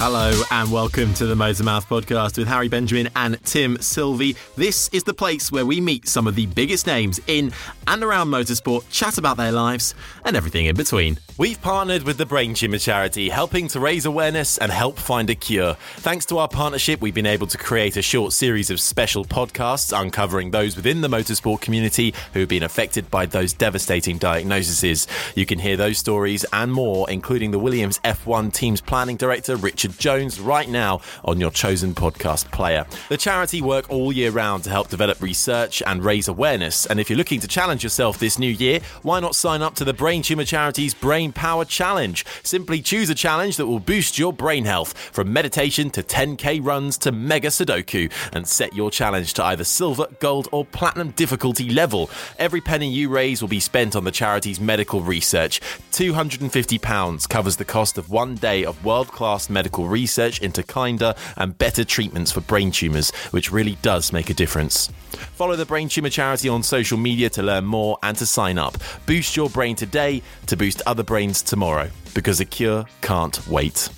Hello and welcome to the Motormouth podcast with Harry Benjamin and Tim Silvey. This is the place where we meet some of the biggest names in and around motorsport, chat about their lives and everything in between. We've partnered with the Brain Tumor Charity, helping to raise awareness and help find a cure. Thanks to our partnership, we've been able to create a short series of special podcasts uncovering those within the motorsport community who've been affected by those devastating diagnoses. You can hear those stories and more, including the Williams F1 team's planning director, Richard Jones, right now on your chosen podcast player. The charity work all year round to help develop research and raise awareness, and if you're looking to challenge yourself this new year, why not sign up to the Brain Tumor Charity's Brain Power Challenge? Simply choose a challenge that will boost your brain health, from meditation to 10k runs to mega Sudoku, and set your challenge to either silver, gold or platinum difficulty level. Every penny you raise will be spent on the charity's medical research. £250 covers the cost of one day of world-class medical research into kinder and better treatments for brain tumours, which really does make a difference. Follow the Brain Tumour Charity on social media to learn more and to sign up. Boost your brain today to boost other brains tomorrow, because a cure can't wait.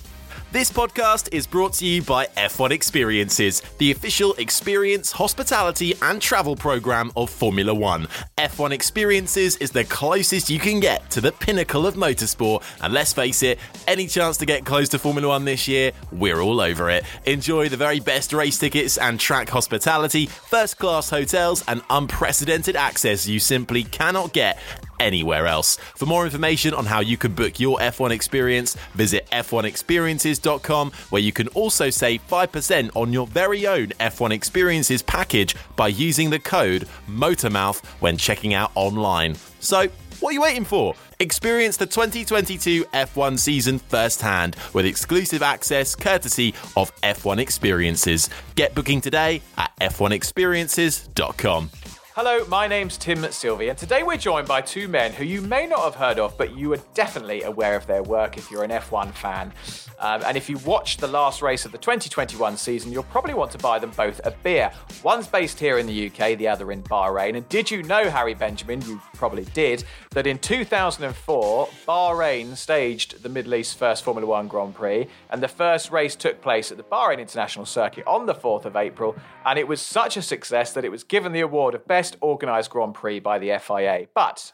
This podcast is brought to you by F1 Experiences, the official experience, hospitality and travel programme of Formula One. F1 Experiences is the closest you can get to the pinnacle of motorsport, and let's face it, any chance to get close to Formula One this year, we're all over it. Enjoy the very best race tickets and track hospitality, first-class hotels and unprecedented access you simply cannot get anywhere else. For more information on how you can book your F1 experience, visit f1experiences.com, where you can also save 5% on your very own F1 Experiences package by using the code MOTORMOUTH when checking out online. So, what are you waiting for? Experience the 2022 F1 season firsthand with exclusive access courtesy of F1 Experiences. Get booking today at f1experiences.com. Hello, my name's Tim Silvey, and today we're joined by two men who you may not have heard of, but you are definitely aware of their work if you're an F1 fan. And if you watched the last race of the 2021 season, you'll probably want to buy them both a beer. One's based here in the UK, the other in Bahrain. And did you know, Harry Benjamin, you probably did, that in 2004, Bahrain staged the Middle East's first Formula One Grand Prix, and the first race took place at the Bahrain International Circuit on the 4th of April, and it was such a success that it was given the award of Best Organised Grand Prix by the FIA. But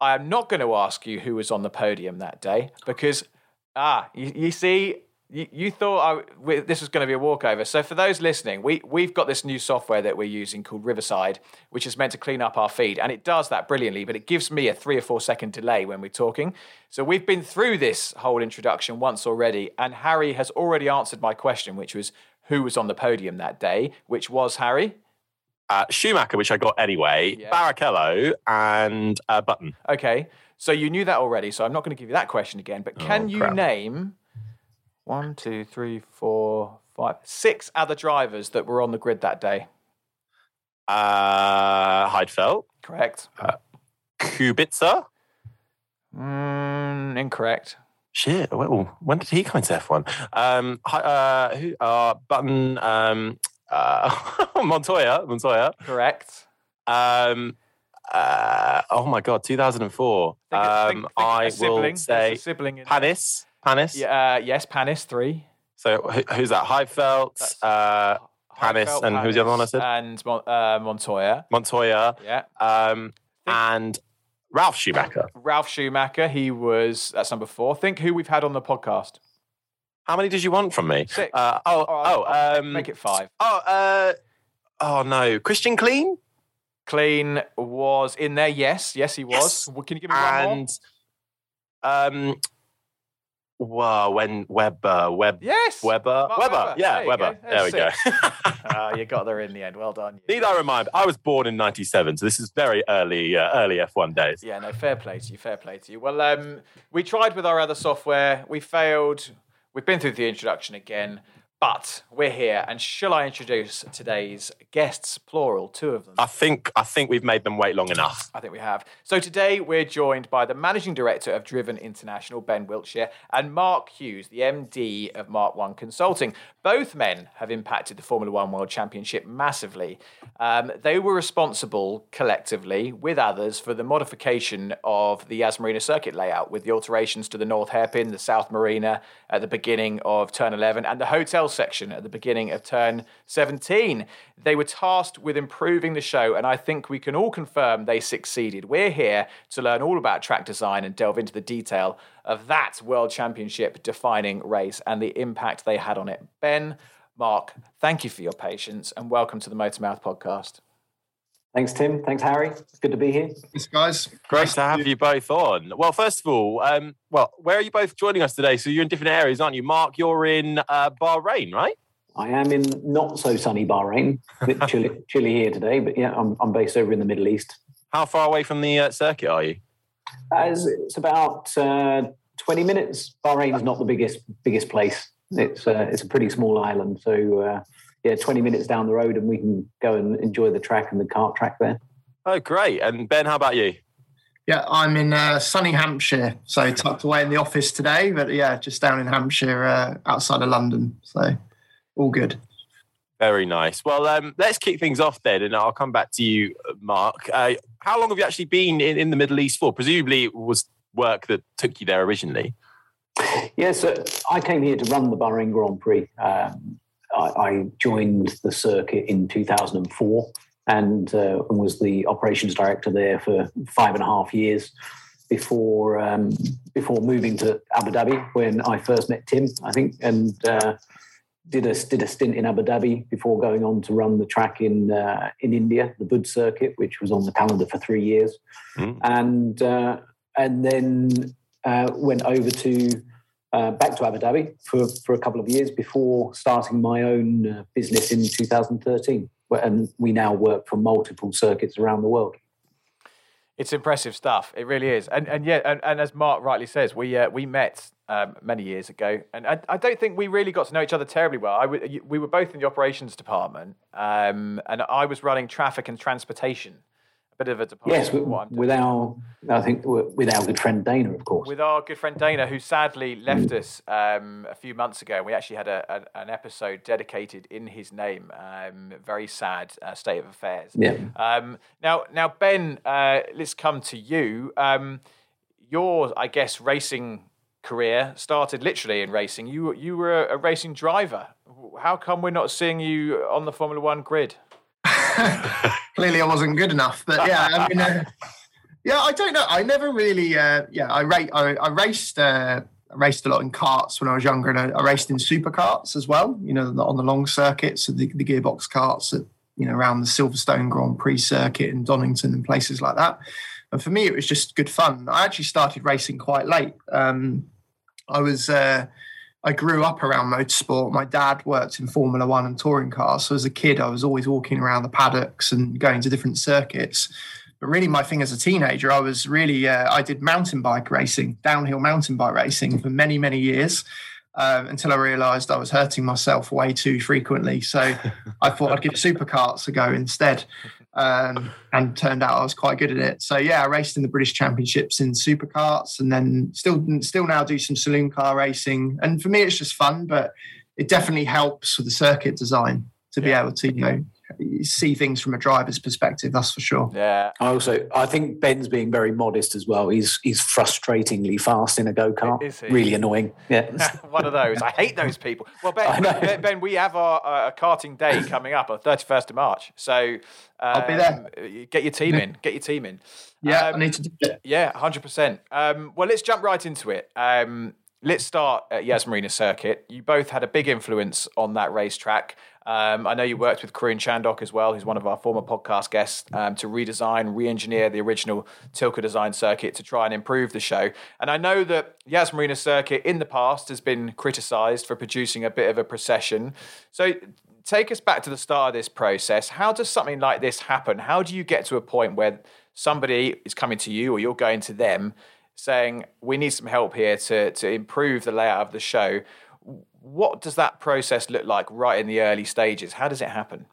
I am not going to ask you who was on the podium that day, because you thought this was going to be a walkover. So for those listening, we've got this new software that we're using called Riverside, which is meant to clean up our feed, and it does that brilliantly, but it gives me a 3 or 4 second delay when we're talking. So we've been through this whole introduction once already, and Harry has already answered my question, which was who was on the podium that day, which was Harry Schumacher, which I got anyway, yeah. Barrichello and Button. Okay, so you knew that already, so I'm not going to give you that question again, but can you name 6 other drivers that were on the grid that day? Heidfeld. Correct. Kubica? Incorrect. Shit. Well, when did he come into F1? Montoya. Correct. Oh my God, 2004. I will say sibling Panis. Panis. Yeah. Yes, Panis 3. So who's that? Heidfeld. Panis and who's the other one I said? And Montoya. Montoya. Yeah. And Ralf Schumacher. Ralf Schumacher. That's number 4. Think who we've had on the podcast. How many did you want from me? 6. Make it 5. No, Christian Kleen. Kleen was in there. Yes, he was. Yes. Can you give me one more? Webber. Yes. Webber. Yeah, Webber. There we go. You got there in the end. Well done. Need I remind, I was born in 97, so this is very early F1 days. Yeah, no, fair play to you. Well, we tried with our other software. We failed. We've been through the introduction again, but we're here. And shall I introduce today's guests, plural, 2 of them? I think we've made them wait long enough. I think we have. So today we're joined by the Managing Director of Driven International, Ben Willshire, and Mark Hughes, the MD of Mrk1 Consulting. Both men have impacted the Formula One World Championship massively. They were responsible collectively with others for the modification of the Yas Marina Circuit layout with the alterations to the North Hairpin, the South Marina at the beginning of Turn 11, and the hotel section at the beginning of turn 17. They were tasked with improving the show, and I think we can all confirm they succeeded. We're here to learn all about track design and delve into the detail of that World Championship defining race and the impact they had on it. Ben, Mark, thank you for your patience and welcome to the Motormouth podcast. Thanks, Tim. Thanks, Harry. It's good to be here. Thanks, guys. Great to have you both on. Well, first of all, where are you both joining us today? So you're in different areas, aren't you? Mark, you're in Bahrain, right? I am in not-so-sunny Bahrain. A bit chilly here today, but yeah, I'm based over in the Middle East. How far away from the circuit are you? It's about 20 minutes. Bahrain's not the biggest place. It's a pretty small island, so... 20 minutes down the road and we can go and enjoy the track and the kart track there. Oh, great. And Ben, how about you? Yeah, I'm in sunny Hampshire, so tucked away in the office today, but yeah, just down in Hampshire outside of London, so all good. Very nice. Well, let's kick things off then, and I'll come back to you, Mark. How long have you actually been in the Middle East for? Presumably it was work that took you there originally. Yes, yeah, so I came here to run the Bahrain Grand Prix. I joined the circuit in 2004 and was the operations director there for 5.5 years before moving to Abu Dhabi when I first met Tim, I think, and did a stint in Abu Dhabi before going on to run the track in India, the Buddh circuit, which was on the calendar for 3 years, and then went over to. Back to Abu Dhabi for a couple of years before starting my own business in 2013. And we now work for multiple circuits around the world. It's impressive stuff. It really is. And as Mark rightly says, we met many years ago. And I don't think we really got to know each other terribly well. We were both in the operations department and I was running traffic and transportation. Bit of a department. Yes, with our good friend Dana, of course. With our good friend Dana, who sadly left us a few months ago. We actually had an episode dedicated in his name. Very sad state of affairs. Yeah. Now, Ben, let's come to you. Your, I guess, racing career started literally in racing. You were a racing driver. How come we're not seeing you on the Formula One grid? Clearly I wasn't good enough, but yeah, I mean, I don't know. I never really, I raced a lot in karts when I was younger, and I raced in super karts as well, you know, on the long circuits, the gearbox karts, at, you know, around the Silverstone Grand Prix circuit in Donington and places like that. And for me, it was just good fun. I actually started racing quite late. I grew up around motorsport. My dad worked in Formula One and touring cars. So as a kid, I was always walking around the paddocks and going to different circuits. But really my thing as a teenager, I did mountain bike racing, downhill mountain bike racing for many, many years until I realised I was hurting myself way too frequently. So I thought I'd give supercarts a go instead. and turned out I was quite good at it. So yeah, I raced in the British Championships in supercarts, and then still now do some saloon car racing. And for me, it's just fun, but it definitely helps with the circuit design to be able to, you know, see things from a driver's perspective, that's for sure. Yeah. I think Ben's being very modest as well. He's frustratingly fast in a go-kart. Is he? Really annoying. Yeah. One of those. I hate those people. Well, Ben, we have our karting day coming up on the 31st of March. So I'll be there. Get your team in. Yeah, I need to do it. Yeah, 100%. Well, let's jump right into it. Let's start at Yas Marina Circuit. You both had a big influence on that racetrack. I know you worked with Karun Chandhok as well, who's one of our former podcast guests, to redesign, re-engineer the original Tilka design circuit to try and improve the show. And I know that Yas Marina Circuit in the past has been criticised for producing a bit of a procession. So take us back to the start of this process. How does something like this happen? How do you get to a point where somebody is coming to you or you're going to them saying, we need some help here to improve the layout of the show? What does that process look like right in the early stages? How does it happen?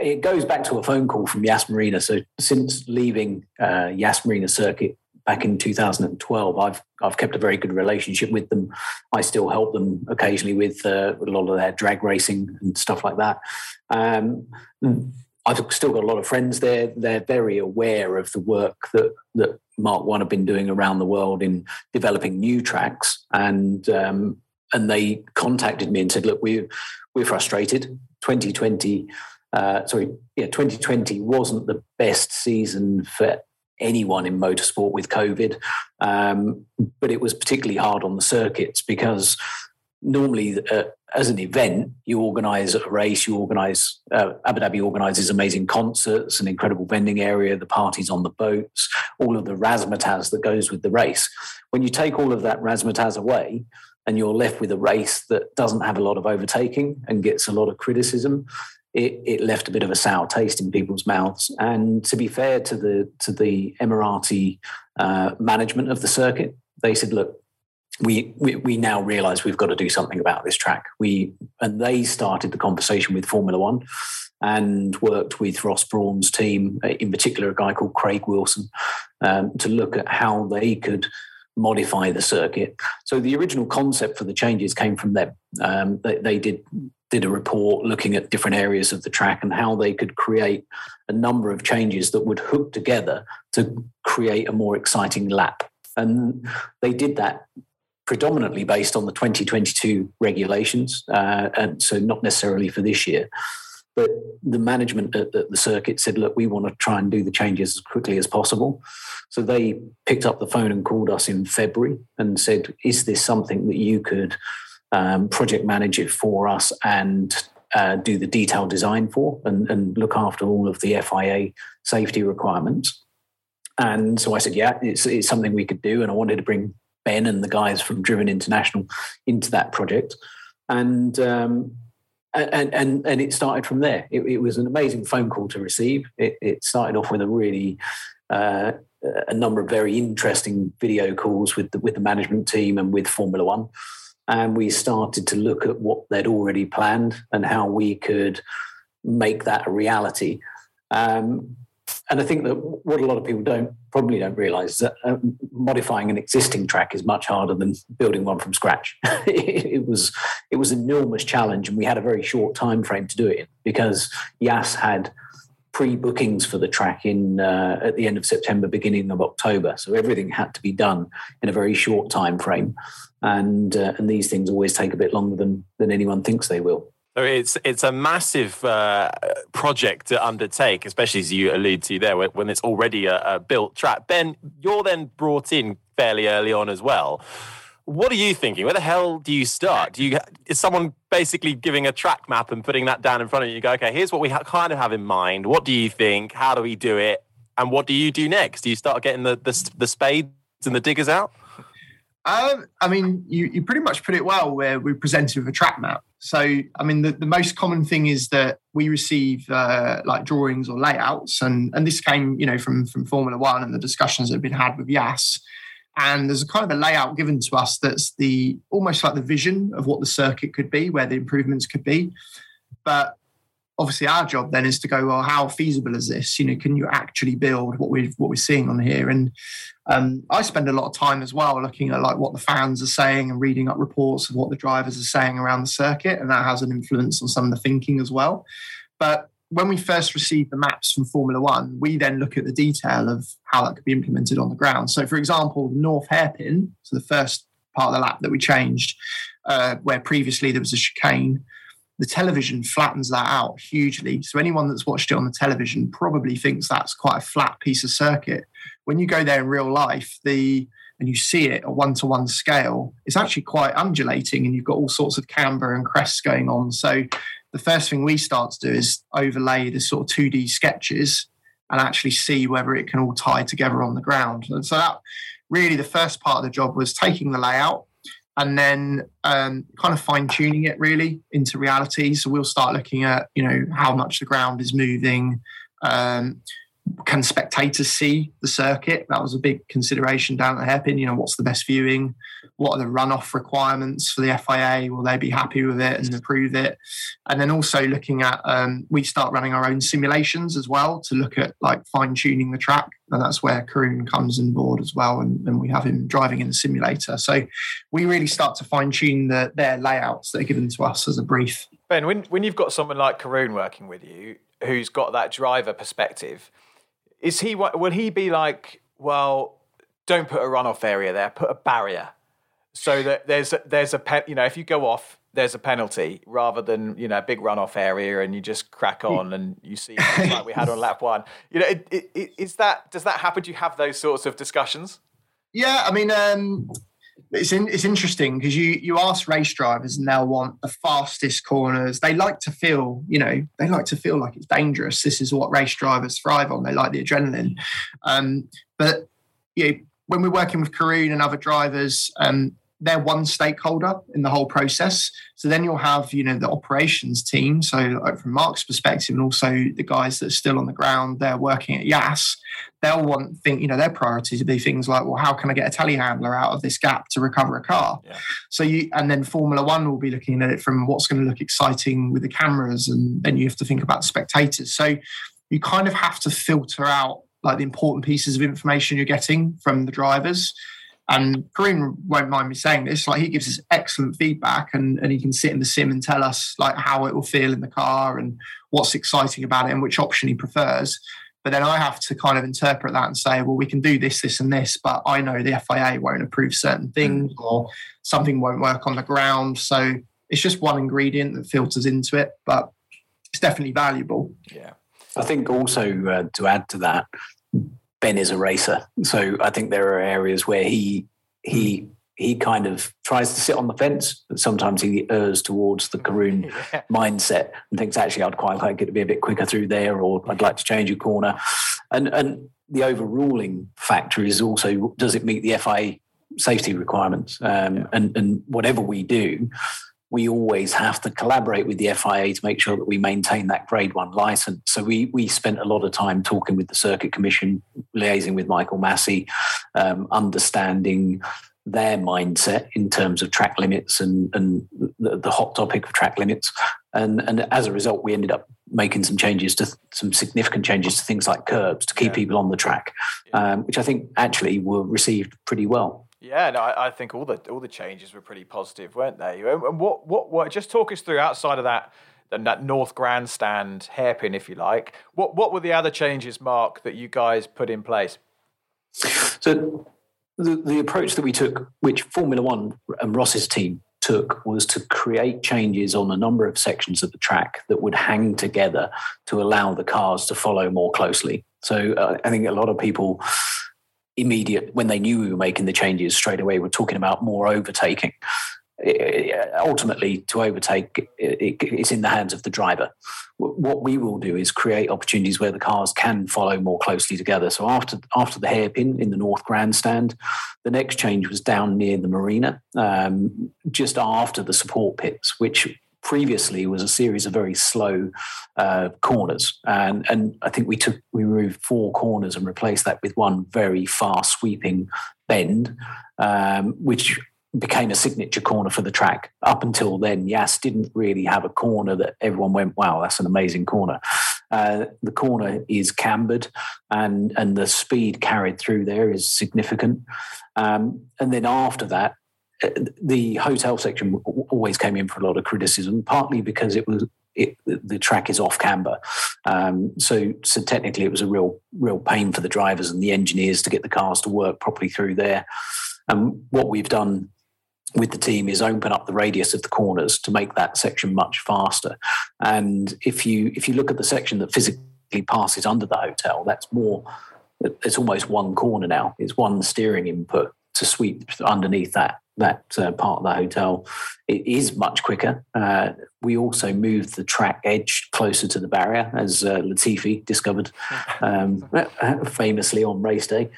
It goes back to a phone call from Yas Marina. So since leaving Yas Marina Circuit back in 2012, I've kept a very good relationship with them. I still help them occasionally with a lot of their drag racing and stuff like that. I've still got a lot of friends there. They're very aware of the work that Mrk1 have been doing around the world in developing new tracks, and they contacted me and said, "Look, we're frustrated. 2020 wasn't the best season for anyone in motorsport with COVID, but it was particularly hard on the circuits because." Normally, as an event, you organise a race, Abu Dhabi organises amazing concerts, an incredible vending area, the parties on the boats, all of the razzmatazz that goes with the race. When you take all of that razzmatazz away and you're left with a race that doesn't have a lot of overtaking and gets a lot of criticism, it left a bit of a sour taste in people's mouths. And to be fair to the Emirati management of the circuit, they said, look, we now realise we've got to do something about this track. And they started the conversation with Formula One and worked with Ross Brawn's team, in particular a guy called Craig Wilson, to look at how they could modify the circuit. So the original concept for the changes came from them. They did a report looking at different areas of the track and how they could create a number of changes that would hook together to create a more exciting lap. And they did that predominantly based on the 2022 regulations, and so not necessarily for this year. But the management at the circuit said, look, we want to try and do the changes as quickly as possible. So they picked up the phone and called us in February and said, is this something that you could project manage it for us and do the detailed design for and look after all of the FIA safety requirements? And so I said, yeah, it's something we could do. And I wanted to bring Ben and the guys from Driven International into that project. And it started from there. It was an amazing phone call to receive. It started off with a number of very interesting video calls with the management team and with Formula One. And we started to look at what they'd already planned and how we could make that a reality. And I think that what a lot of people probably don't realise is that modifying an existing track is much harder than building one from scratch. It was an enormous challenge, and we had a very short time frame to do it in because Yas had pre-bookings for the track in at the end of September, beginning of October. So everything had to be done in a very short time frame, and these things always take a bit longer than anyone thinks they will. So it's a massive project to undertake, especially as you allude to there, when it's already a built track. Ben, you're then brought in fairly early on as well. What are you thinking? Where the hell do you start? Is someone basically giving a track map and putting that down in front of you? You go, okay, here's what we kind of have in mind. What do you think? How do we do it? And what do you do next? Do you start getting the spades and the diggers out? I mean, you pretty much put it well where we presented with a track map. So, I mean, the most common thing is that we receive like drawings or layouts. And this came, you know, from Formula One and the discussions that have been had with Yas. And there's a kind of a layout given to us that's the almost like the vision of what the circuit could be, where the improvements could be. But obviously our job then is to go, well, how feasible is this? You know, can you actually build what we're seeing on here? And I spend a lot of time as well looking at like what the fans are saying and reading up reports of what the drivers are saying around the circuit, and that has an influence on some of the thinking as well. But when we first received the maps from Formula One, we then look at the detail of how that could be implemented on the ground. So, for example, the North Hairpin, so the first part of the lap that we changed, where previously there was a chicane, the television flattens that out hugely. So anyone that's watched it on the television probably thinks that's quite a flat piece of circuit. When you go there in real life, and you see it at 1-to-1 scale, it's actually quite undulating, and you've got all sorts of camber and crests going on. So the first thing we start to do is overlay the sort of 2D sketches and actually see whether it can all tie together on the ground. And so that really the first part of the job was taking the layout and then kind of fine-tuning it really into reality. So we'll start looking at, you know, how much the ground is moving. Can spectators see the circuit? That was a big consideration down at the hairpin. You know, what's the best viewing? What are the runoff requirements for the FIA? Will they be happy with it and approve it? And then also looking at, we start running our own simulations as well to look at like fine tuning the track. And that's where Karun comes on board as well. And we have him driving in the simulator. So we really start to fine tune their layouts that are given to us as a brief. Ben, when you've got someone like Karun working with you, who's got that driver perspective, will he be like, well, don't put a runoff area there, put a barrier? So that there's a if you go off, there's a penalty rather than, you know, a big runoff area and you just crack on and you see like we had on lap one. You know, does that happen? Do you have those sorts of discussions? Yeah, I mean, it's interesting because you ask race drivers and they'll want the fastest corners. They like to feel, you know, like it's dangerous. This is what race drivers thrive on. They like the adrenaline, but you know, when we're working with Karun and other drivers, they're one stakeholder in the whole process. So then you'll have, you know, the operations team. So from Mark's perspective, and also the guys that are still on the ground, they're working at Yas. They'll want their priorities to be things like, well, how can I get a telehandler out of this gap to recover a car? Yeah. And then Formula One will be looking at it from what's going to look exciting with the cameras. And then you have to think about the spectators. So you kind of have to filter out like the important pieces of information you're getting from the drivers. And Karun won't mind me saying this, like he gives us excellent feedback and he can sit in the sim and tell us like how it will feel in the car and what's exciting about it and which option he prefers. But then I have to kind of interpret that and say, well, we can do this, this and this, but I know the FIA won't approve certain things or something won't work on the ground. So it's just one ingredient that filters into it, but it's definitely valuable. Yeah. I think also to add to that, Ben is a racer, so I think there are areas where he kind of tries to sit on the fence, but sometimes he errs towards the Karun mindset and thinks, actually, I'd quite like it to be a bit quicker through there, or I'd like to change a corner. And the overruling factor is also, does it meet the FIA safety requirements? And whatever we do, we always have to collaborate with the FIA to make sure that we maintain that Grade 1 licence. So we spent a lot of time talking with the Circuit Commission, liaising with Michael Massey, understanding their mindset in terms of track limits and the hot topic of track limits. And as a result, we ended up making some significant changes to things like curbs to keep people on the track, which I think actually were received pretty well. Yeah, no, I think all the changes were pretty positive, weren't they? And what just talk us through outside of that North Grandstand hairpin, if you like. What were the other changes, Mark, that you guys put in place? So the approach that we took, which Formula One and Ross's team took, was to create changes on a number of sections of the track that would hang together to allow the cars to follow more closely. So I think a lot of people, when they knew we were making the changes straight away, we're talking about more overtaking. Ultimately, to overtake, it's in the hands of the driver. What we will do is create opportunities where the cars can follow more closely together. So after the hairpin in the North Grandstand, the next change was down near the marina, just after the support pits, which previously was a series of very slow corners, and I think we removed 4 corners and replaced that with one very fast sweeping bend, which became a signature corner for the track. Up until then, Yas didn't really have a corner that everyone went, wow, that's an amazing corner. The corner is cambered, and the speed carried through there is significant. And then after that, the hotel section always came in for a lot of criticism, partly because the track is off camber. So technically it was a real pain for the drivers and the engineers to get the cars to work properly through there. And what we've done with the team is open up the radius of the corners to make that section much faster. And if you look at the section that physically passes under the hotel, it's almost one corner now. It's one steering input to sweep underneath that part of the hotel. It is much quicker. We also moved the track edge closer to the barrier, as Latifi discovered famously on race day.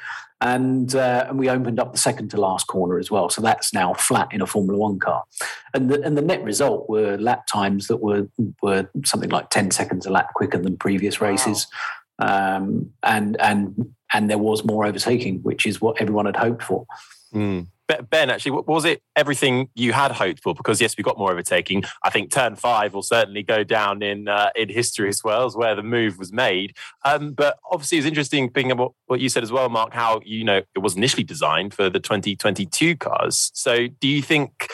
And we opened up the second to last corner as well. So that's now flat in a Formula One car. And the net result were lap times that were something like 10 seconds a lap quicker than previous races. Wow. And there was more overtaking, which is what everyone had hoped for. Mm. Ben, actually, was it everything you had hoped for? Because, yes, we got more overtaking. I think turn 5 will certainly go down in history as well, as where the move was made. But obviously, it's interesting thinking about what you said as well, Mark, how, you know, it was initially designed for the 2022 cars. So do you think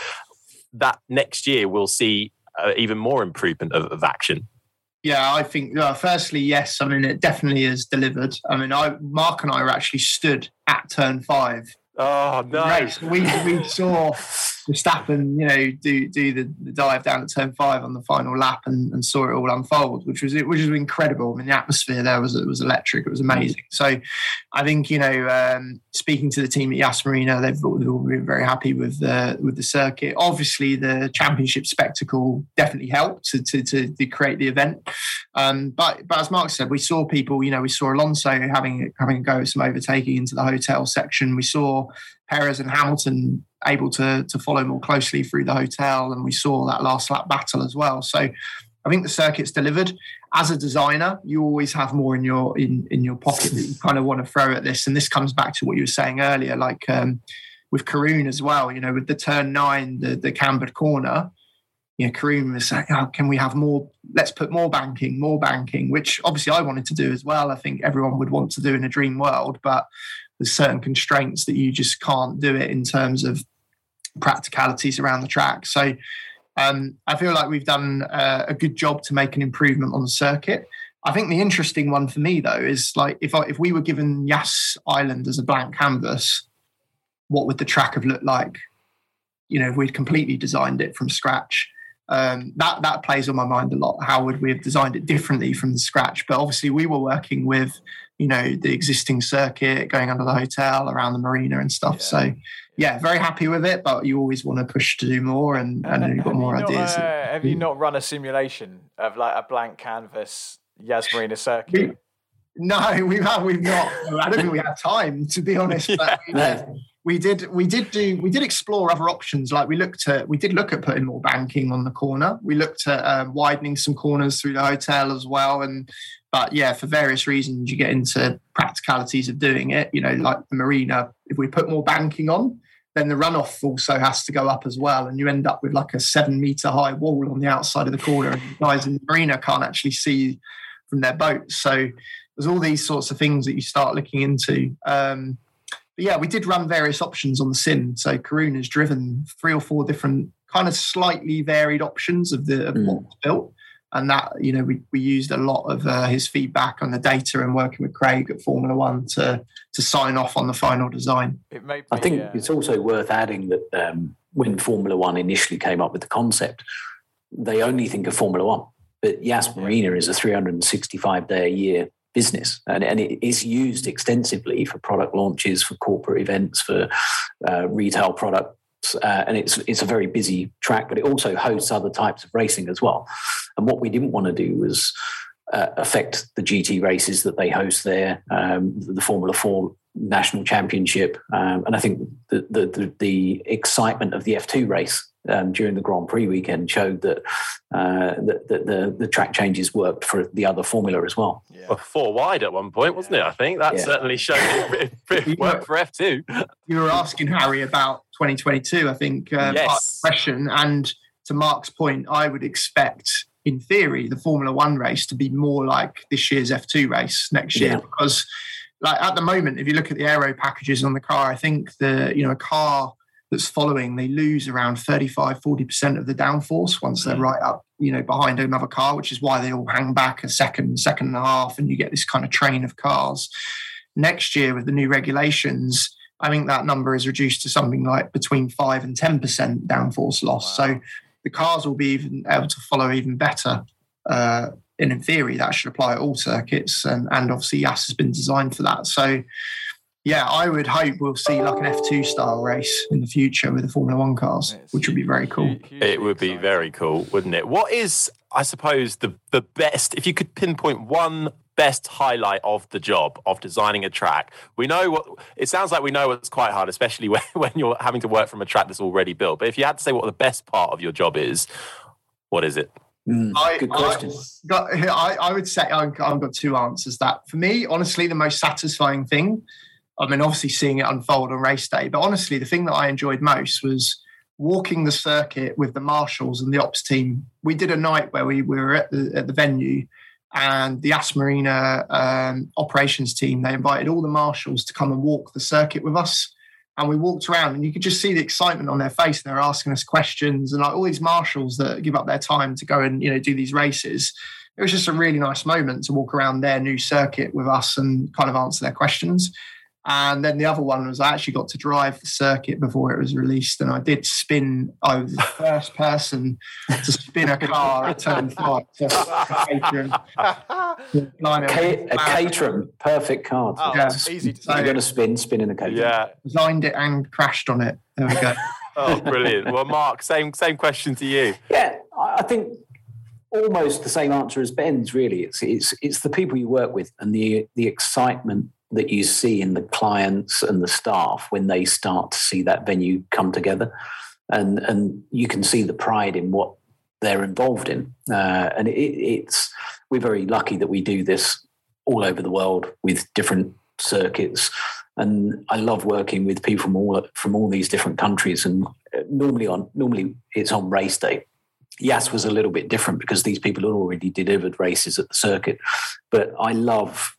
that next year we'll see even more improvement of action? Yeah, I think, firstly, yes. I mean, it definitely is delivered. I mean, Mark and I were actually stood at turn 5. Oh, nice. We saw Verstappen, you know, do the dive down at turn 5 on the final lap and saw it all unfold, which was incredible. I mean, the atmosphere there was electric. It was amazing. So I think, you know, speaking to the team at Yas Marina, they've all been very happy with the circuit. Obviously, the championship spectacle definitely helped to create the event. But as Mark said, we saw people, you know, we saw Alonso having a go at some overtaking into the hotel section. We saw Perez and Hamilton able to follow more closely through the hotel, and we saw that last lap battle as well. So I think the circuit's delivered. As a designer, you always have more in your pocket that you kind of want to throw at this, and this comes back to what you were saying earlier, like with Karun as well, you know, with the turn 9, the cambered corner. You know, Karun was saying, oh, can we have more? Let's put more banking, which obviously I wanted to do as well. I think everyone would want to do in a dream world, but there's certain constraints that you just can't do it in terms of practicalities around the track. So I feel like we've done a good job to make an improvement on the circuit. I think the interesting one for me, though, is like if we were given Yas Island as a blank canvas, what would the track have looked like? You know, if we'd completely designed it from scratch. That plays on my mind a lot. How would we have designed it differently from the scratch? But obviously we were working with, you know, the existing circuit, going under the hotel, around the marina and stuff. Yeah. So, yeah, very happy with it, but you always want to push to do more and you've got more ideas. Have you not run a simulation of like a blank canvas Yas Marina circuit? No, we've not. I don't think we have time, to be honest. But yeah. We did explore other options. Like we did look at putting more banking on the corner. We looked at widening some corners through the hotel as well. But yeah, for various reasons, you get into practicalities of doing it. You know, like the marina, if we put more banking on, then the runoff also has to go up as well. And you end up with like a 7-meter high wall on the outside of the corner, and the guys in the marina can't actually see from their boats. So there's all these sorts of things that you start looking into. But yeah, we did run various options on the sim. So Karun has driven 3 or 4 different kind of slightly varied options of what was built. And that, you know, we used a lot of his feedback on the data and working with Craig at Formula One to sign off on the final design. I think it's also worth adding that when Formula One initially came up with the concept, they only think of Formula One. But Yas Marina is a 365-day-a-year business, and it is used extensively for product launches, for corporate events, for retail products, and it's a very busy track, but it also hosts other types of racing as well. And what we didn't want to do was affect the GT races that they host there, the Formula 4 National Championship, and I think the excitement of the F2 race during the Grand Prix weekend showed that the track changes worked for the other formula as well. Yeah. Well, 4 wide at one point, wasn't it? I think that certainly showed it worked for F2. You were asking Harry about 2022, I think, part of the question. And to Mark's point, I would expect, in theory, the Formula One race to be more like this year's F2 race next year, because like at the moment, if you look at the aero packages on the car, I think the, you know, a car that's following, they lose around 35-40% of the downforce once they're right up, you know, behind another car, which is why they all hang back a second, second and a half, and you get this kind of train of cars. Next year, with the new regulations, I think that number is reduced to something like between 5 and 10% downforce loss. Wow. So the cars will be even able to follow even better. And in theory, that should apply at all circuits. And obviously, Yas has been designed for that. So, yeah, I would hope we'll see like an F2 style race in the future with the Formula One cars, which would be very cool. It would be very cool, wouldn't it? What is, I suppose, the best, if you could pinpoint one best highlight of the job of designing a track? We know what it sounds like, we know it's quite hard, especially when you're having to work from a track that's already built. But if you had to say what the best part of your job is, what is it? Good question. I would say I've got two answers. That for me, honestly, the most satisfying thing, I mean, obviously seeing it unfold on race day, but honestly, the thing that I enjoyed most was walking the circuit with the marshals and the ops team. We did a night where we were at the venue, and the Yas Marina operations team, they invited all the marshals to come and walk the circuit with us. And we walked around, and you could just see the excitement on their face. They're asking us questions, and like all these marshals that give up their time to go and, you know, do these races. It was just a really nice moment to walk around their new circuit with us and kind of answer their questions. And then the other one was I actually got to drive the circuit before it was released, and I did spin. I was the first person to spin a car at turn 5. So a Caterham, perfect car. Oh, yeah. Easy to say. You're going to spin in a Caterham. Yeah, designed it and crashed on it. There we go. Oh, brilliant. Well, Mark, same question to you. Yeah, I think almost the same answer as Ben's. Really, it's the people you work with and the excitement that you see in the clients and the staff when they start to see that venue come together, and you can see the pride in what they're involved in. And we're very lucky that we do this all over the world with different circuits. And I love working with people from all these different countries. And normally it's on race day. Yas was a little bit different because these people had already delivered races at the circuit, but I love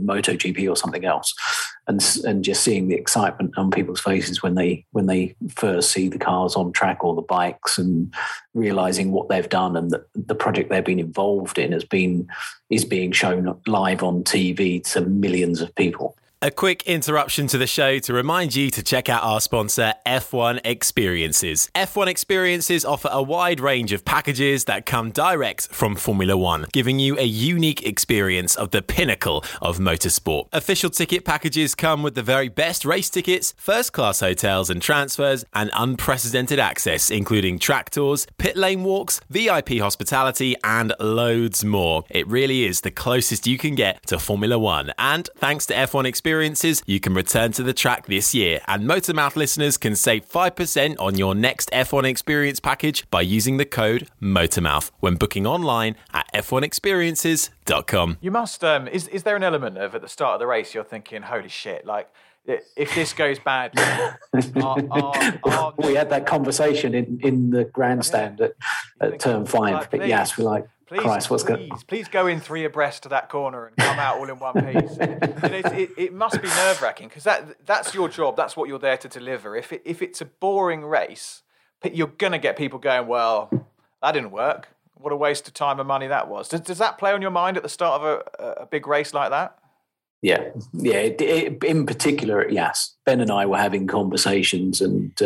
MotoGP or something else, and just seeing the excitement on people's faces when they first see the cars on track or the bikes, and realising what they've done and that the project they've been involved in is being shown live on TV to millions of people. A quick interruption to the show to remind you to check out our sponsor, F1 Experiences. F1 Experiences offer a wide range of packages that come direct from Formula One, giving you a unique experience of the pinnacle of motorsport. Official ticket packages come with the very best race tickets, first-class hotels and transfers, and unprecedented access, including track tours, pit lane walks, VIP hospitality, and loads more. It really is the closest you can get to Formula One. And thanks to F1 Experiences, you can return to the track this year, and Motormouth listeners can save 5% on your next F1 Experience package by using the code Motormouth when booking online at f1experiences.com. You must, is there an element of at the start of the race you're thinking, holy shit, like, if this goes badly, we had that conversation in the grandstand at turn 5. But yes, we're like, Please go in three abreast to that corner and come out all in one piece. It must be nerve-wracking because that's your job. That's what you're there to deliver. If it's a boring race, you're going to get people going, well, that didn't work. What a waste of time and money that was. Does that play on your mind at the start of a big race like that? Yeah. In particular, yes. Ben and I were having conversations and...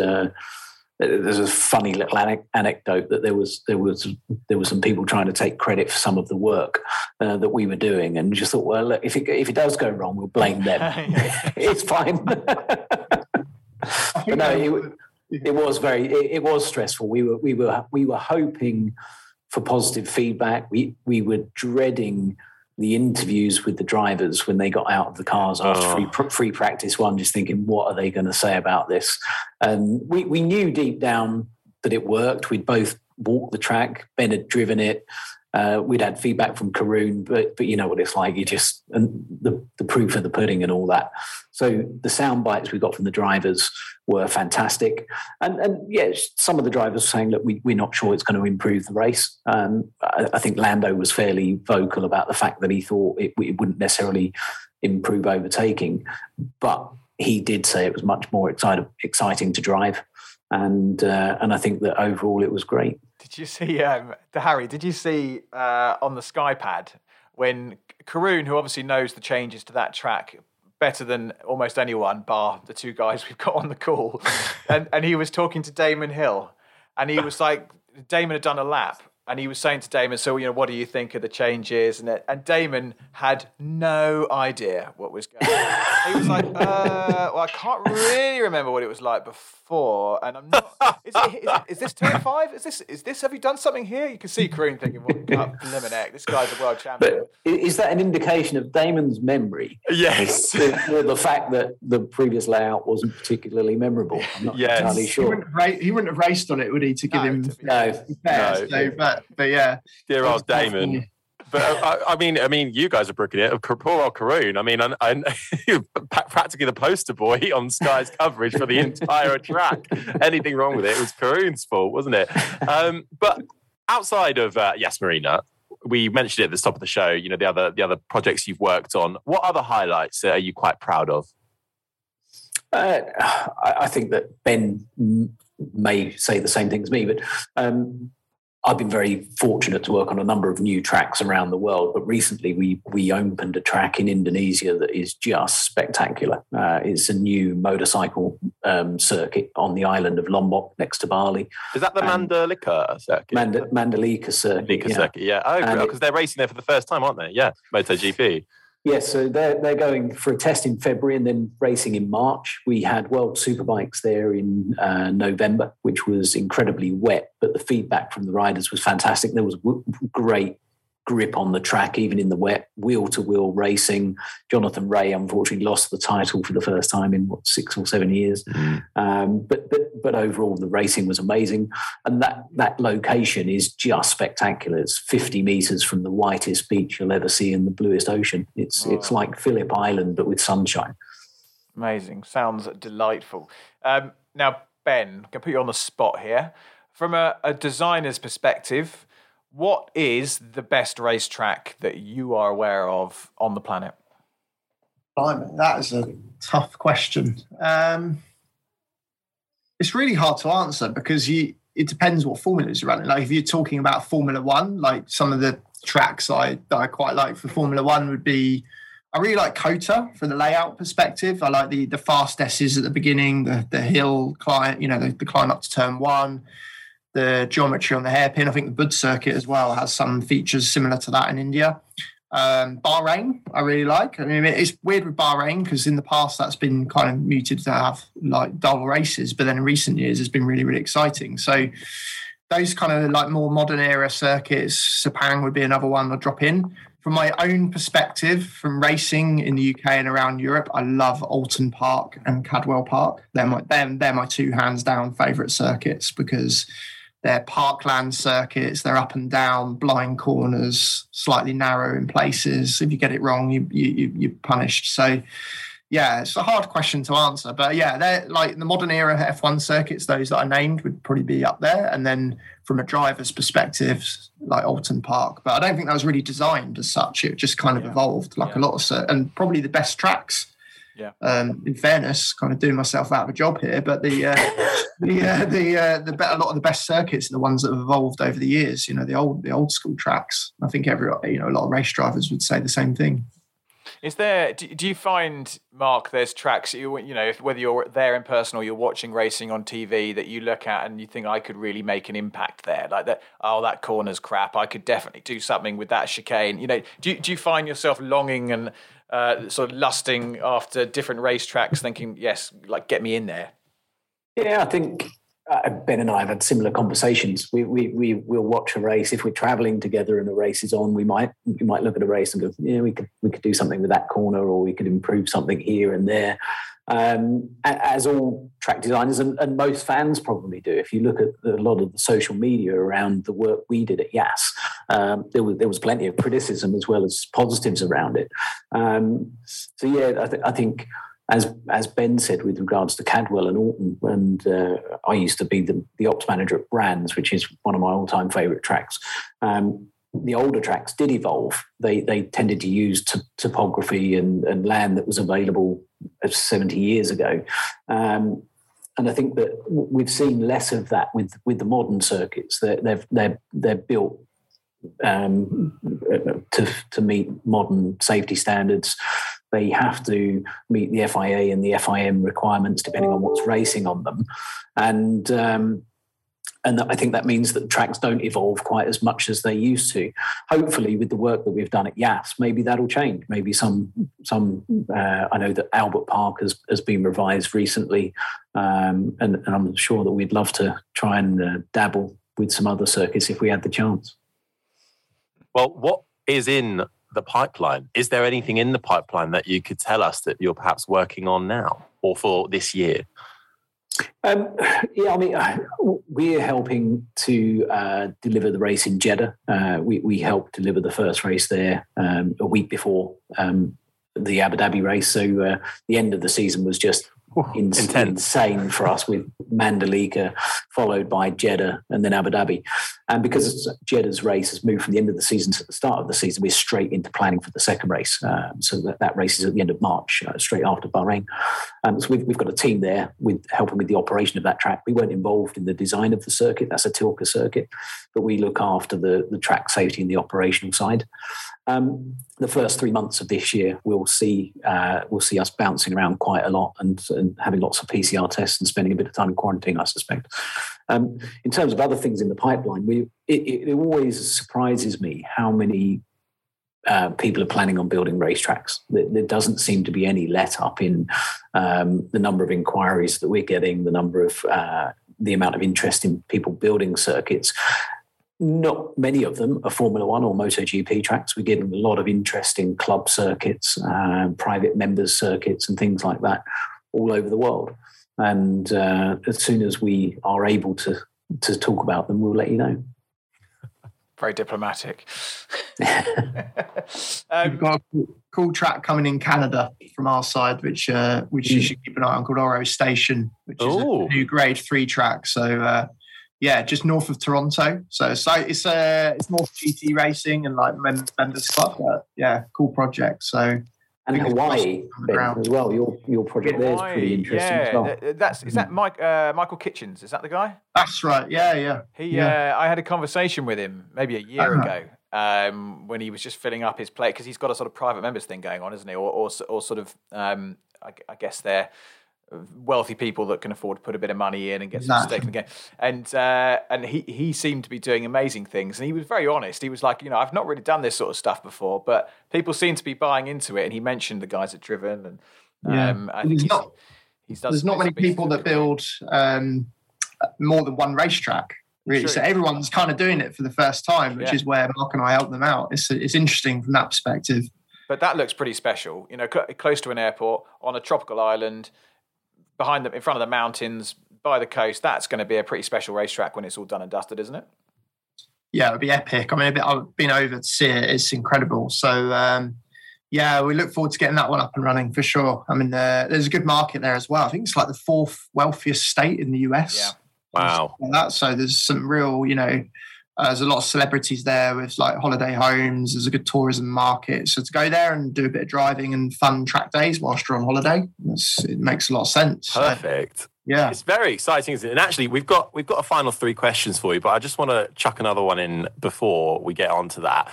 There's a funny little anecdote that there was some people trying to take credit for some of the work that we were doing, and just thought, well, look, if it does go wrong, we'll blame them. It's fine. But no, it was stressful. We were hoping for positive feedback. We were dreading the interviews with the drivers when they got out of the cars after free practice one, just thinking, what are they going to say about this? And we knew deep down that it worked. We'd both walked the track. Ben had driven it. We'd had feedback from Karun, but you know what it's like. You just, and the proof of the pudding and all that. So the sound bites we got from the drivers were fantastic. And yeah, some of the drivers were saying, look, we're not sure it's going to improve the race. I think Lando was fairly vocal about the fact that he thought it wouldn't necessarily improve overtaking, but he did say it was much more exciting to drive. And I think that overall it was great. Did you see, Harry, on the Skypad when Karun, who obviously knows the changes to that track better than almost anyone, bar the two guys we've got on the call, and he was talking to Damon Hill, and he was like, Damon had done a lap, and he was saying to Damon, so, you know, what do you think of the changes? And Damon had no idea what was going on. He was like, well, I can't really remember what it was like before. And I'm not, is this turn five? Is this, have you done something here? You can see Karun thinking, well, blimmin' heck, this guy's a world champion. But is that an indication of Damon's memory? Yes. The fact that the previous layout wasn't particularly memorable. I'm not entirely sure. He wouldn't have raced on it, would he, to give him... No. But yeah, dear old Damon. But I mean, you guys are brooking it. Poor old Karun. I mean, you're practically the poster boy on Sky's coverage for the entire track. Anything wrong with it, it was Karun's fault, wasn't it? But outside of Yas Marina, we mentioned it at the top of the show. You know, the other projects you've worked on. What other highlights are you quite proud of? I think that Ben may say the same thing as me, but. I've been very fortunate to work on a number of new tracks around the world, but recently we opened a track in Indonesia that is just spectacular. It's a new motorcycle circuit on the island of Lombok next to Bali. Is that the Mandalika circuit? Mandalika circuit. Mandalika circuit. Oh, because they're racing there for the first time, aren't they? Yeah, MotoGP. Yes, so they're going for a test in February and then racing in March. We had World Superbikes there in November, which was incredibly wet, but the feedback from the riders was fantastic. There was great grip on the track, even in the wet, wheel-to-wheel racing. Jonathan Ray, unfortunately, lost the title for the first time in, 6 or 7 years. Mm. But overall, the racing was amazing. And that location is just spectacular. It's 50 metres from the whitest beach you'll ever see in the bluest ocean. It's like Phillip Island, but with sunshine. Amazing. Sounds delightful. Now, Ben, I can put you on the spot here. From a designer's perspective... what is the best racetrack that you are aware of on the planet? That is a tough question. It's really hard to answer because it depends what formulas you're running. Like if you're talking about Formula One, like some of the tracks that I quite like for Formula One would be, I really like COTA from the layout perspective. I like the fast S's at the beginning, the hill climb, you know, the climb up to turn one. The geometry on the hairpin. I think the Buddh circuit as well has some features similar to that in India. Bahrain, I really like. I mean, it's weird with Bahrain because in the past that's been kind of muted to have like dull races, but then in recent years it's been really, really exciting. So those kind of like more modern era circuits, Sepang would be another one I'd drop in. From my own perspective, from racing in the UK and around Europe, I love Oulton Park and Cadwell Park. They're my two hands down favourite circuits because... they're parkland circuits, they're up and down, blind corners, slightly narrow in places. If you get it wrong, you're punished. So Yeah, it's a hard question to answer, but yeah, they're like the modern era F1 circuits. Those that I named would probably be up there, and then from a driver's perspective, like Oulton Park. But I don't think that was really designed as such. It just kind of evolved, like a lot of, and probably the best tracks. Yeah. In fairness, kind of doing myself out of a job here, but a lot of the best circuits are the ones that have evolved over the years. You know, the old school tracks. I think a lot of race drivers would say the same thing. Is there? Do you find, Mark, there's tracks if, whether you're there in person or you're watching racing on TV, that you look at and you think, I could really make an impact there, like that? Oh, that corner's crap. I could definitely do something with that chicane. You know, do you find yourself longing and sort of lusting after different racetracks, thinking, yes, like get me in there? Yeah, I think Ben and I have had similar conversations. We'll watch a race. If we're traveling together and the race is on, we might look at a race and go, yeah, we could do something with that corner, or we could improve something here and there. As all track designers and most fans probably do, if you look at a lot of the social media around the work we did at Yas, there was plenty of criticism as well as positives around it. I think, as Ben said, with regards to Cadwell and Oulton, and I used to be the ops manager at Brands, which is one of my all-time favourite tracks. The older tracks did evolve. They tended to use topography and land that was available 70 years ago. And I think that we've seen less of that with the modern circuits. They're built to meet modern safety standards. They have to meet the FIA and the FIM requirements depending on what's racing on them. And I think that means that tracks don't evolve quite as much as they used to. Hopefully, with the work that we've done at Yas, maybe that'll change. Maybe some I know that Albert Park has been revised recently, and I'm sure that we'd love to try and dabble with some other circuits if we had the chance. Well, what is in the pipeline? Is there anything in the pipeline that you could tell us that you're perhaps working on now or for this year? We're helping to deliver the race in Jeddah. We helped deliver the first race there a week before the Abu Dhabi race. So the end of the season was just insane for us, with Mandalika followed by Jeddah and then Abu Dhabi. And because Jeddah's race has moved from the end of the season to the start of the season, we're straight into planning for the second race. So that race is at the end of March, straight after Bahrain. So we've got a team there with helping with the operation of that track. We weren't involved in the design of the circuit. That's a Tilka circuit, but we look after the track safety and the operational side. The first 3 months of this year, we'll see us bouncing around quite a lot and having lots of PCR tests and spending a bit of time in quarantine, I suspect. In terms of other things in the pipeline, it always surprises me how many people are planning on building racetracks. There doesn't seem to be any let up in the number of inquiries that we're getting, the amount of interest in people building circuits. Not many of them are Formula One or MotoGP tracks. We get a lot of interest in club circuits, private members circuits and things like that all over the world. And as soon as we are able to talk about them, we'll let you know. Very diplomatic. We've got a cool track coming in Canada from our side, which you should keep an eye on, called Oro Station, which is a new grade 3 track. So, yeah, just north of Toronto. So it's more GT racing and like members club. But yeah, cool project. So and Hawaii as well. Your project there is pretty interesting as well. Is that Michael Kitchens? Is that the guy? That's right. Yeah. I had a conversation with him maybe a year ago. When he was just filling up his plate, because he's got a sort of private members thing going on, isn't he? Or sort of I guess they're wealthy people that can afford to put a bit of money in and get some stake in the game. And he seemed to be doing amazing things. And he was very honest. He was like, I've not really done this sort of stuff before, but people seem to be buying into it. And he mentioned the guys at Driven. And I think there's not many people that build more than one racetrack, really. True. So everyone's kind of doing it for the first time, which is where Mark and I help them out. It's interesting from that perspective. But that looks pretty special, close to an airport, on a tropical island, behind them, in front of the mountains, by the coast. That's going to be a pretty special racetrack when it's all done and dusted, isn't it? Yeah, it'll be epic. I mean, I've been over to see it. It's incredible. So yeah, we look forward to getting that one up and running for sure. I mean, there's a good market there as well. I think it's like the fourth wealthiest state in the US. Yeah. Wow. Like that. So there's some real, you know, there's a lot of celebrities there with like holiday homes. There's a good tourism market. So to go there and do a bit of driving and fun track days whilst you're on holiday, it makes a lot of sense. Perfect. So, yeah. It's very exciting, isn't it? And actually, we've got a final three questions for you, but I just want to chuck another one in before we get on to that.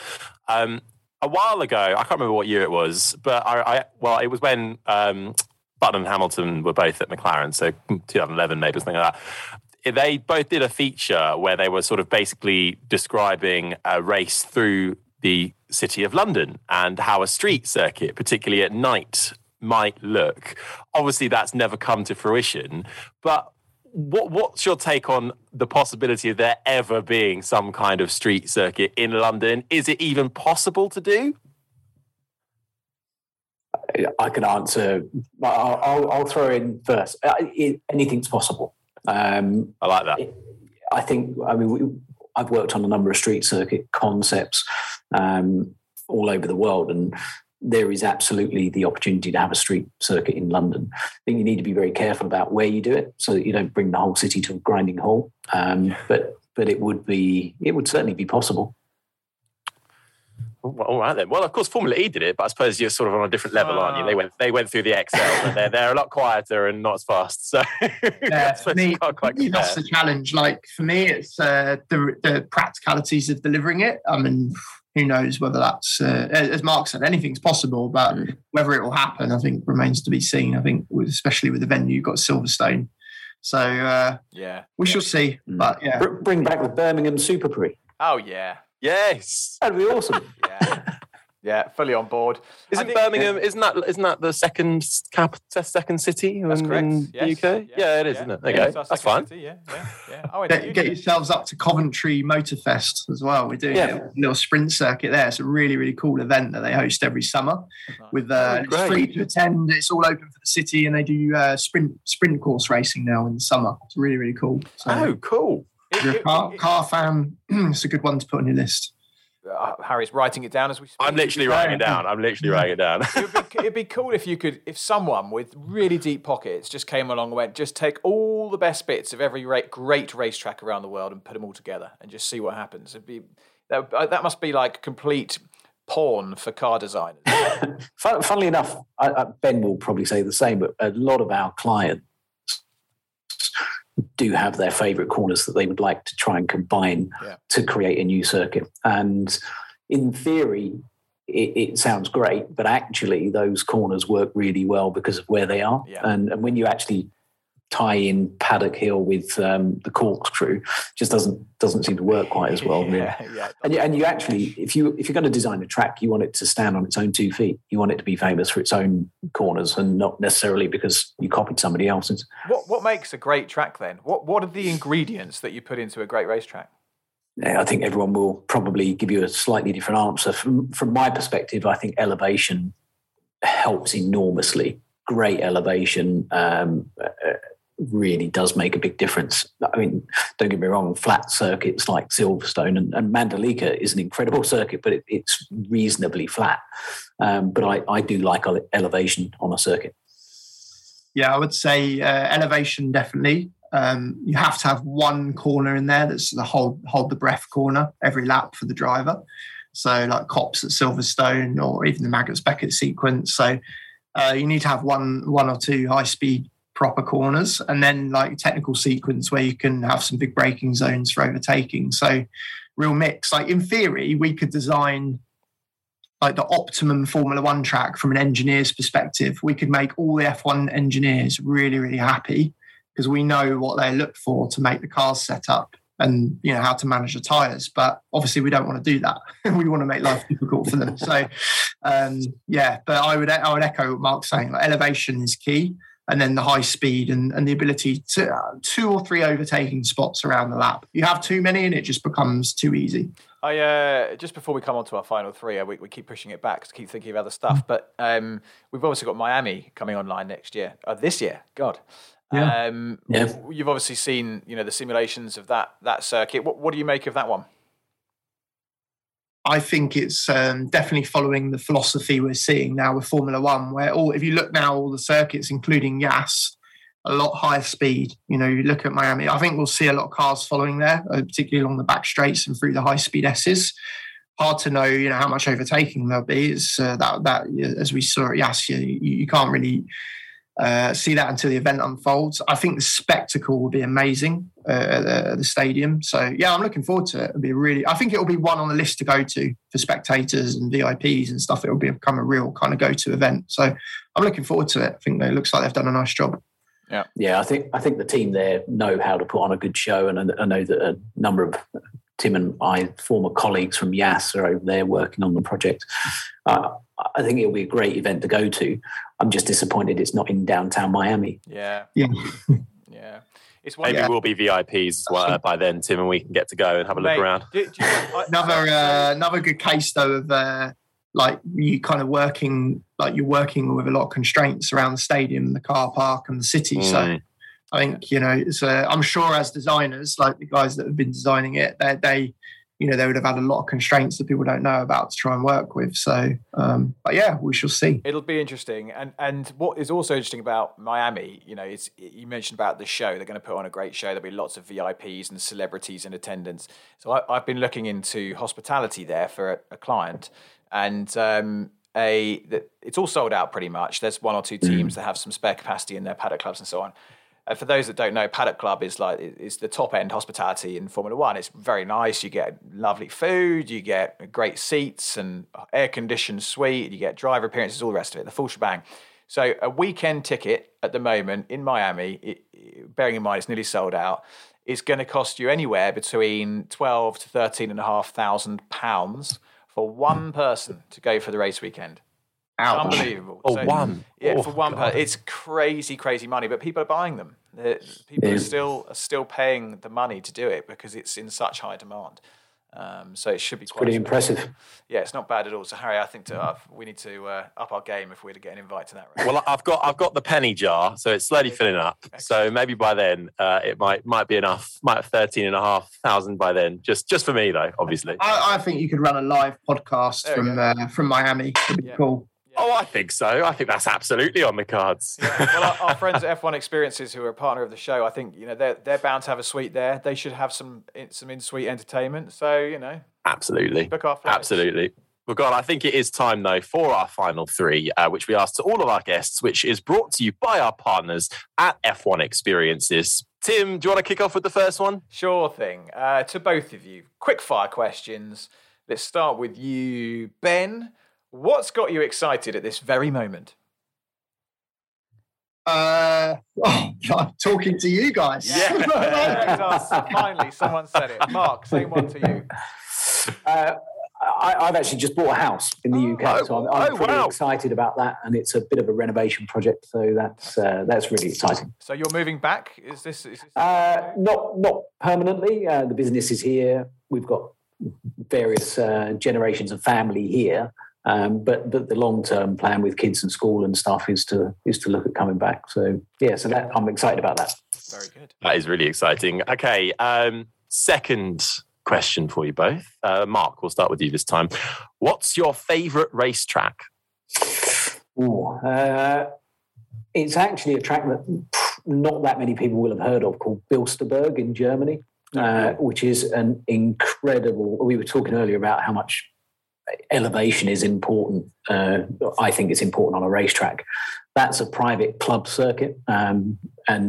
A while ago, I can't remember what year it was, but it was when Button and Hamilton were both at McLaren, so 2011 maybe, something like that. They both did a feature where they were sort of basically describing a race through the city of London and how a street circuit, particularly at night, might look. Obviously, that's never come to fruition, but what's your take on the possibility of there ever being some kind of street circuit in London? Is it even possible to do? I can answer. I'll throw in first. Anything's possible. I like that. I've worked on a number of street circuit concepts all over the world, and there is absolutely the opportunity to have a street circuit in London. I think you need to be very careful about where you do it so that you don't bring the whole city to a grinding halt. But it would certainly be possible. Well, all right then. Well, of course, Formula E did it, but I suppose you're sort of on a different level, aren't you? They went through the XL, and they're a lot quieter and not as fast. So that's the challenge. Like for me, it's the practicalities of delivering it. I mean, who knows whether that's, as Mark said, anything's possible, but whether it will happen, I think, remains to be seen. I think, especially with the venue, you've got Silverstone. So, we shall see. But yeah. Bring back the Birmingham Super Prix. Oh, yeah. Yes. That'd be awesome. Yeah, fully on board. Isn't Birmingham the second city? That's correct. In the UK? Yeah, it is, isn't it? There you go. That's fine. City, yeah. Oh, get yourselves up to Coventry Motor Fest as well. We're doing a little sprint circuit there. It's a really, really cool event that they host every summer. Nice. It's free to attend. It's all open for the city, and they do sprint course racing now in the summer. It's really, really cool. So, cool. If you're a car fan, it's a good one to put on your list. Harry's writing it down as we speak. I'm literally writing it down. It'd be cool if someone with really deep pockets just came along and went, just take all the best bits of every great racetrack around the world and put them all together and just see what happens. That must be like complete porn for car designers. Funnily enough, Ben will probably say the same, but a lot of our clients do have their favourite corners that they would like to try and combine to create a new circuit. And in theory, it sounds great, but actually those corners work really well because of where they are. Yeah. And when you actually tie in Paddock Hill with the corkscrew, just doesn't seem to work quite as well. Yeah. And you actually, if you're going to design a track, you want it to stand on its own 2 feet. You want it to be famous for its own corners and not necessarily because you copied somebody else's. What makes a great track then? What are the ingredients that you put into a great racetrack? I think everyone will probably give you a slightly different answer. From my perspective, I think elevation helps enormously. Great elevation really does make a big difference. I mean, don't get me wrong, flat circuits like Silverstone and Mandalika is an incredible circuit, but it's reasonably flat. But I do like elevation on a circuit. Yeah, I would say elevation definitely. You have to have one corner in there that's the hold the breath corner every lap for the driver. So like Cops at Silverstone or even the Maggots Beckett sequence. So you need to have one or two high-speed proper corners, and then like technical sequence where you can have some big braking zones for overtaking. So real mix. Like in theory, we could design like the optimum Formula One track from an engineer's perspective. We could make all the F1 engineers really, really happy because we know what they look for to make the cars set up and, you know, how to manage the tyres. But obviously we don't want to do that. We want to make life difficult for them. So, but I would echo what Mark's saying. Like elevation is key. And then the high speed and the ability to two or three overtaking spots around the lap. You have too many and it just becomes too easy. I just before we come on to our final three, we keep pushing it back to keep thinking of other stuff. But we've obviously got Miami coming online this year. God. Yeah. You've obviously seen, you know, the simulations of that circuit. What do you make of that one? I think it's definitely following the philosophy we're seeing now with Formula One, where if you look now, all the circuits, including Yas, a lot higher speed. You know, you look at Miami, I think we'll see a lot of cars following there, particularly along the back straights and through the high-speed S's. Hard to know, you know, how much overtaking there'll be. It's that as we saw at Yas, you can't really see that until the event unfolds. I think the spectacle will be amazing at the stadium. So yeah, I'm looking forward to it. It'll be I think it'll be one on the list to go to for spectators and VIPs and stuff. It'll become a real kind of go-to event. So I'm looking forward to it. I think it looks like they've done a nice job. Yeah. I think the team there know how to put on a good show, and I know that a number of Tim and my former colleagues from Yas are over there working on the project. I think it'll be a great event to go to. I'm just disappointed it's not in downtown Miami. Yeah. We'll be VIPs by then, Tim, and we can get to go and have a look around. Another good case though of like you kind of working, like you're working with a lot of constraints around the stadium, the car park, and the city. So I think, you know, I'm sure as designers, like the guys that have been designing it, they would have had a lot of constraints that people don't know about to try and work with. So, but yeah, we shall see. It'll be interesting. And what is also interesting about Miami, you know, you mentioned about the show. They're going to put on a great show. There'll be lots of VIPs and celebrities in attendance. So I've been looking into hospitality there for a client, and it's all sold out pretty much. There's one or two teams that have some spare capacity in their paddock clubs and so on. For those that don't know, Paddock Club is the top-end hospitality in Formula One. It's very nice. You get lovely food, you get great seats and air-conditioned suite, you get driver appearances, all the rest of it, the full shebang. So a weekend ticket at the moment in Miami, bearing in mind it's nearly sold out, is going to cost you anywhere between £12,000 to £13,500 for one person to go for the race weekend. Ouch. Unbelievable. For one person. It's crazy, crazy money, but people are buying them. People are still paying the money to do it because it's in such high demand. So it should be pretty impressive. Yeah, it's not bad at all. So Harry, I think we need to up our game if we're to get an invite to that race. Well, I've got the penny jar, so it's slowly filling up. Excellent. So maybe by then it might be enough. Might have 13,500 by then, just for me though, obviously. I think you could run a live podcast from Miami. It'd be cool. Oh, I think so. I think that's absolutely on the cards. Well, our friends at F1 Experiences, who are a partner of the show, I think, you know, they're bound to have a suite there. They should have some in-suite entertainment. So, you know. Absolutely. Book our flights. Absolutely. Well, God, I think it is time, though, for our final three, which we asked to all of our guests, which is brought to you by our partners at F1 Experiences. Tim, do you want to kick off with the first one? Sure thing. To both of you, quick fire questions. Let's start with you, Ben. What's got you excited at this very moment? I'm talking to you guys. Yeah. Finally, someone said it. Mark, same one to you. I've actually just bought a house in the UK, so I'm pretty excited about that, and it's a bit of a renovation project, so that's really exciting. So you're moving back? Is this not permanently. The business is here. We've got various generations of family here. But the long-term plan with kids and school and stuff is to look at coming back. So, yeah, that I'm excited about that. Very good. That is really exciting. Okay, second question for you both. Mark, we'll start with you this time. What's your favourite racetrack? It's actually a track that not that many people will have heard of called Bilsterberg in Germany, which is an incredible... We were talking earlier about how much... elevation is important. I think it's important on a racetrack. That's a private club circuit, and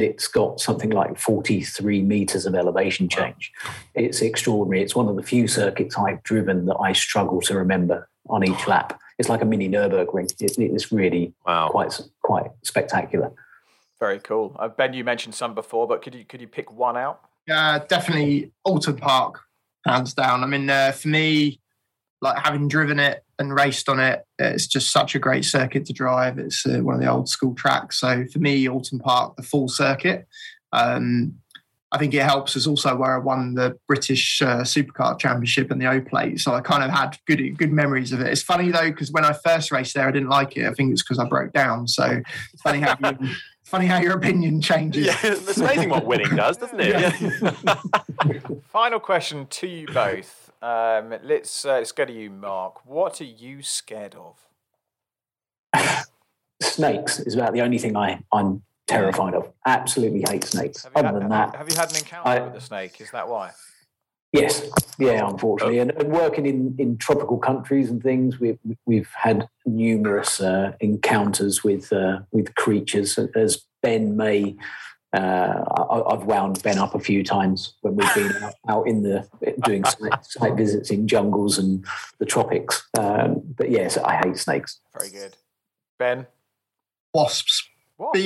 it's got something like 43 metres of elevation change. Wow. It's extraordinary. It's one of the few circuits I've driven that I struggle to remember on each lap. It's like a mini Nürburgring. It's really quite spectacular. Very cool. Ben, you mentioned some before, but could you pick one out? Definitely Oulton Park, hands down. I mean, for me... like having driven it and raced on it, it's just such a great circuit to drive. It's one of the old school tracks. So for me, Oulton Park, the full circuit. I think it helps is also where I won the British Supercar Championship and the O-Plate. So I kind of had good memories of it. It's funny though, because when I first raced there, I didn't like it. I think it's because I broke down. So it's funny how your opinion changes. Yeah, it's amazing what winning does, doesn't it? Yeah. Final question to you both. Let's go to you, Mark. What are you scared of? Snakes is about the only thing I'm terrified of. Absolutely hate snakes. Have you had an encounter with a snake? Is that why? Yes. Yeah, unfortunately. And working in tropical countries and things, we've had numerous encounters with creatures. As Ben may... I've wound Ben up a few times when we've been out in doing site visits in jungles and the tropics. But yes, I hate snakes. Very good. Ben? Wasps. What?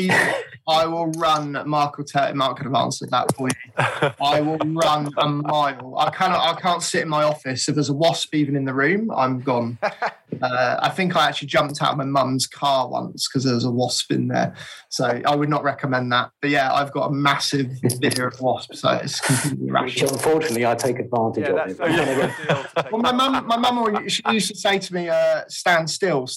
I will run. Mark will tell you. Mark could have answered that for you. I will run a mile. I can't sit in my office. If there's a wasp even in the room, I'm gone. I think I actually jumped out of my mum's car once because there was a wasp in there. So I would not recommend that. But yeah, I've got a massive fear of wasps. So it's completely rational. Which unfortunately, I take advantage of. Well, my mum, she used to say to me, "Stand still,"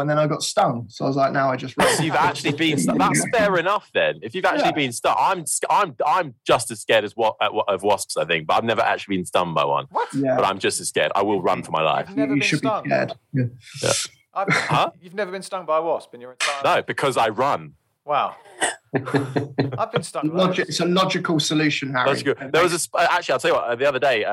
and then I got stung. So I was like, "Now I just." You've actually been. That's fair enough. Then, if you've actually been stung, I'm just as scared of wasps, I think. But I've never actually been stung by one. What? Yeah. But I'm just as scared. I will run for my life. You should be scared. Yeah. Yeah. You've never been stung by a wasp in your entire life? No, because I run. Wow. I've been stung by wasps. It's a logical solution, Harry. Logical. There was actually, I'll tell you what, the other day,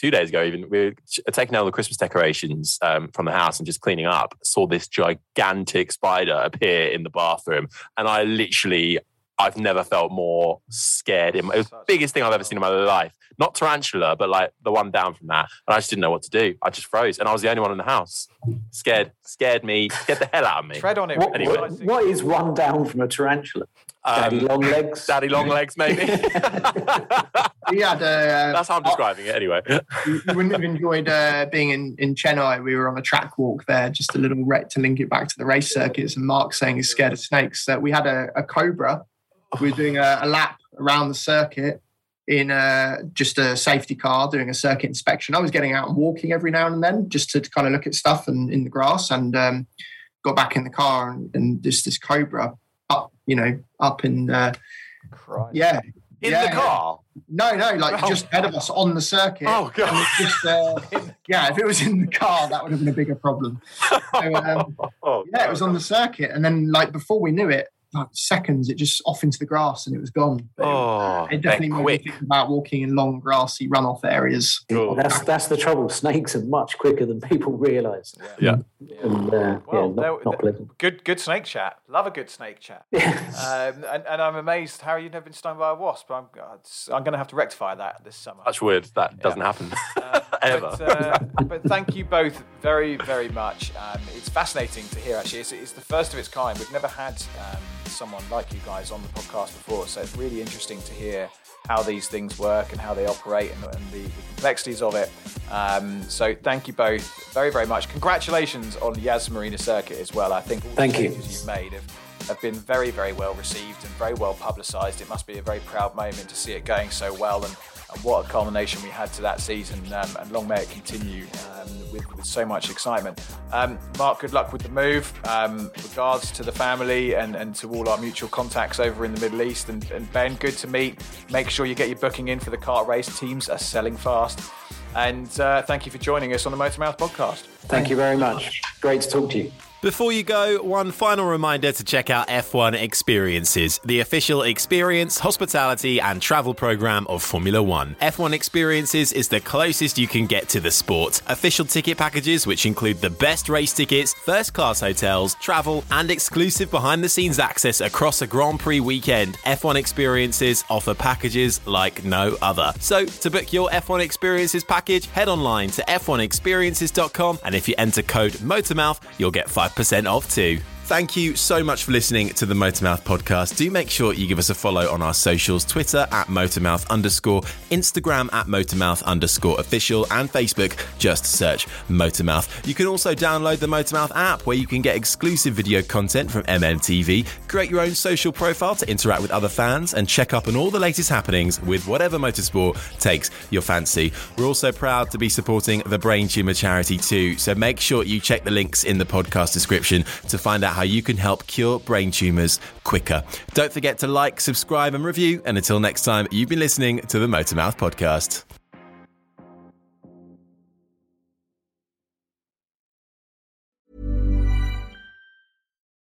2 days ago even, we were taking out all the Christmas decorations from the house and just cleaning up, saw this gigantic spider appear in the bathroom, and I literally... I've never felt more scared. It was the biggest thing I've ever seen in my life. Not tarantula, but like the one down from that. And I just didn't know what to do. I just froze. And I was the only one in the house. Scared me. Scared the hell out of me. Tread on it. Anyway. What is one down from a tarantula? Daddy long legs? Daddy long legs, maybe. That's how I'm describing it, anyway. You wouldn't have enjoyed being in Chennai. We were on a track walk there, just a little rec to link it back to the race circuits. And Mark saying he's scared of snakes. We had a cobra. We were doing a lap around the circuit in just a safety car, doing a circuit inspection. I was getting out and walking every now and then just to kind of look at stuff and in the grass, and got back in the car and just this cobra up in... Christ. Yeah. In the car? No, just ahead of us on the circuit. Oh, God. Just, if it was in the car, that would have been a bigger problem. So, it was on the circuit. And then, before we knew it, seconds, it just off into the grass and it was gone. It definitely made me think about walking in long grassy runoff areas. Cool. That's the trouble. Snakes are much quicker than people realise. Yeah. And, not good snake chat. Love a good snake chat. And I'm amazed, Harry, you've never been stung by a wasp. I'm going to have to rectify that this summer. That's weird. That doesn't happen ever. But thank you both very, very much. It's fascinating to hear. Actually, it's the first of its kind. We've never had someone like you guys on the podcast before, so it's really interesting to hear how these things work and how they operate and the complexities of it. So thank you both very, very much. Congratulations on Yas Marina Circuit as well. I think all the changes you've made have been very, very well received and very well publicised. It must be a very proud moment to see it going so well, and what a culmination we had to that season, and long may it continue with so much excitement. Mark, good luck with the move. Regards to the family and to all our mutual contacts over in the Middle East, and Ben, good to meet. Make sure you get your booking in for the kart race. Teams are selling fast. And thank you for joining us on the Motormouth podcast. Thank you very much. Great to talk to you. Before you go, one final reminder to check out F1 Experiences, the official experience, hospitality and travel programme of Formula One. F1 Experiences is the closest you can get to the sport. Official ticket packages, which include the best race tickets, first-class hotels, travel and exclusive behind-the-scenes access across a Grand Prix weekend. F1 Experiences offer packages like no other. So, to book your F1 Experiences package, head online to f1experiences.com, and if you enter code MOTORMOUTH, you'll get 5% off too. Thank you so much for listening to the Motormouth podcast. Do make sure you give us a follow on our socials, Twitter @Motormouth_, Instagram @Motormouth_official, and Facebook, just search Motormouth. You can also download the Motormouth app, where you can get exclusive video content from MMTV, create your own social profile to interact with other fans, and check up on all the latest happenings with whatever motorsport takes your fancy. We're also proud to be supporting the Brain Tumor Charity too, so make sure you check the links in the podcast description to find out how you can help cure brain tumours quicker. Don't forget to like, subscribe and review. And until next time, you've been listening to the Motormouth podcast.